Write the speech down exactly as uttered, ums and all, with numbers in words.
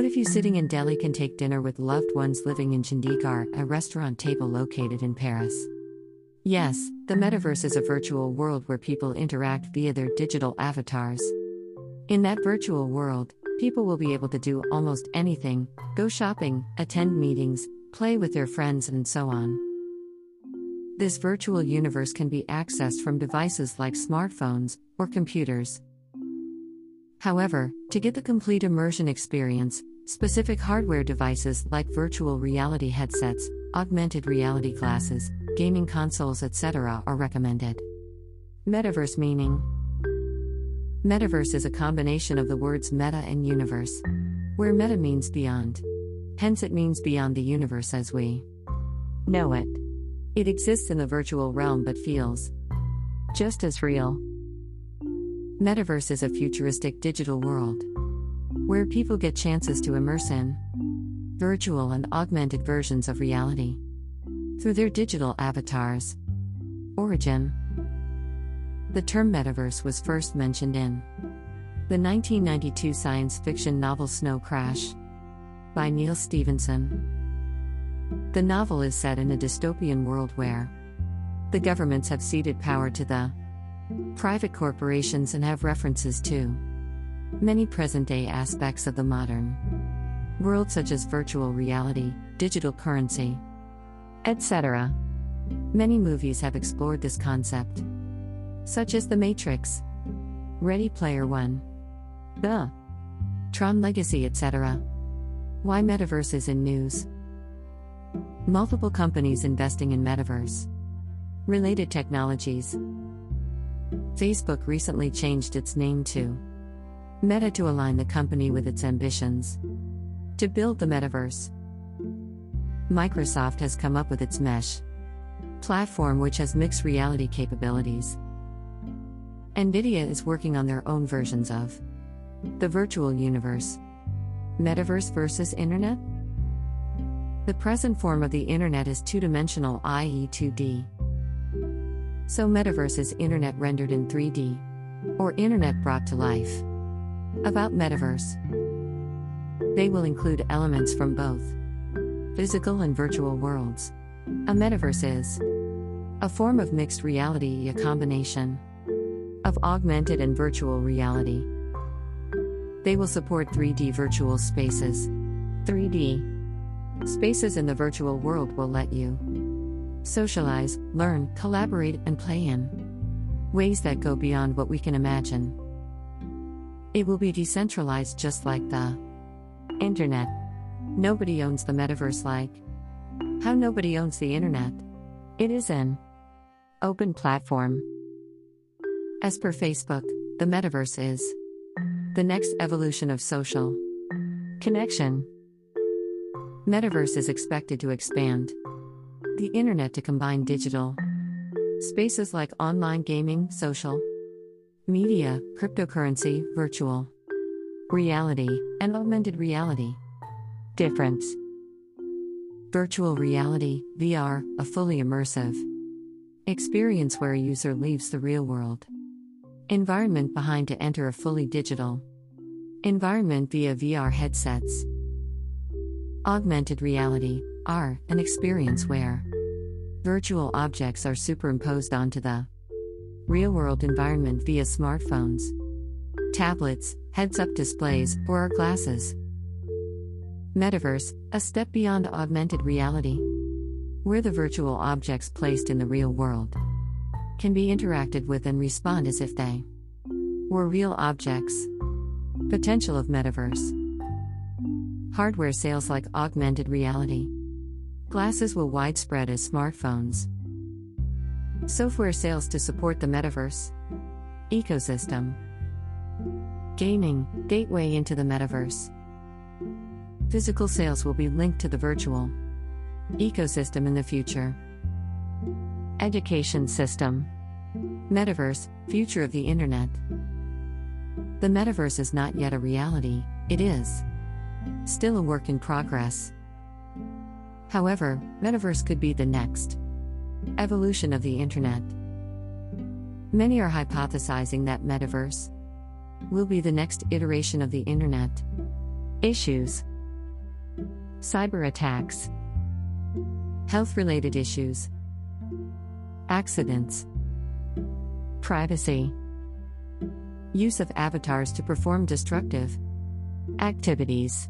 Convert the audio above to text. What if you sitting in Delhi can take dinner with loved ones living in Chandigarh, a restaurant table located in Paris? Yes, the metaverse is a virtual world where people interact via their digital avatars. In that virtual world, people will be able to do almost anything, go shopping, attend meetings, play with their friends and so on. This virtual universe can be accessed from devices like smartphones or computers. However, to get the complete immersion experience, specific hardware devices like virtual reality headsets, augmented reality glasses, gaming consoles, et cetera are recommended. Metaverse meaning. Metaverse is a combination of the words meta and universe, where meta means beyond. Hence it means beyond the universe as we know it. It exists in the virtual realm but feels just as real. Metaverse is a futuristic digital world where people get chances to immerse in virtual and augmented versions of reality through their digital avatars. Origin. The term metaverse was first mentioned in the nineteen ninety-two science fiction novel Snow Crash by Neal Stephenson. The novel is set in a dystopian world where the governments have ceded power to the private corporations and have references to many present-day aspects of the modern world such as virtual reality, digital currency, et cetera. Many movies have explored this concept, such as The Matrix, Ready Player One, The Tron Legacy, et cetera. Why metaverse is in news. Multiple companies investing in metaverse-related technologies. Facebook recently changed its name to Meta to align the company with its ambitions to build the metaverse. Microsoft has come up with its Mesh platform, which has mixed reality capabilities. NVIDIA is working on their own versions of the virtual universe. Metaverse versus Internet? The present form of the Internet is two-dimensional, that is two D. So metaverse is internet rendered in three D, or internet brought to life. About metaverse. They will include elements from both physical and virtual worlds. A metaverse is a form of mixed reality, a combination of augmented and virtual reality. They will support three D virtual spaces. three D spaces in the virtual world will let you socialize, learn, collaborate, and play in ways that go beyond what we can imagine. It will be decentralized just like the internet. Nobody owns the metaverse like how nobody owns the internet. It is an open platform. As per Facebook, the metaverse is the next evolution of social connection. Metaverse is expected to expand the internet to combine digital spaces like online gaming, social media, cryptocurrency, virtual reality, and augmented reality. Difference. Virtual reality, V R, a fully immersive experience where a user leaves the real world environment behind to enter a fully digital environment via V R headsets. Augmented reality, R, an experience where virtual objects are superimposed onto the real-world environment via smartphones, tablets, heads-up displays, or our glasses. Metaverse, a step beyond augmented reality, where the virtual objects placed in the real world can be interacted with and respond as if they were real objects. Potential of metaverse. Hardware sales like augmented reality glasses will widespread as smartphones. Software sales to support the metaverse ecosystem. Gaming, gateway into the metaverse. Physical sales will be linked to the virtual ecosystem in the future. Education system. Metaverse, future of the internet. The metaverse is not yet a reality, it is still a work in progress. However, metaverse could be the next evolution of the internet. Many are hypothesizing that metaverse will be the next iteration of the internet. Issues. Cyber attacks, health-related issues, accidents, privacy, use of avatars to perform destructive activities.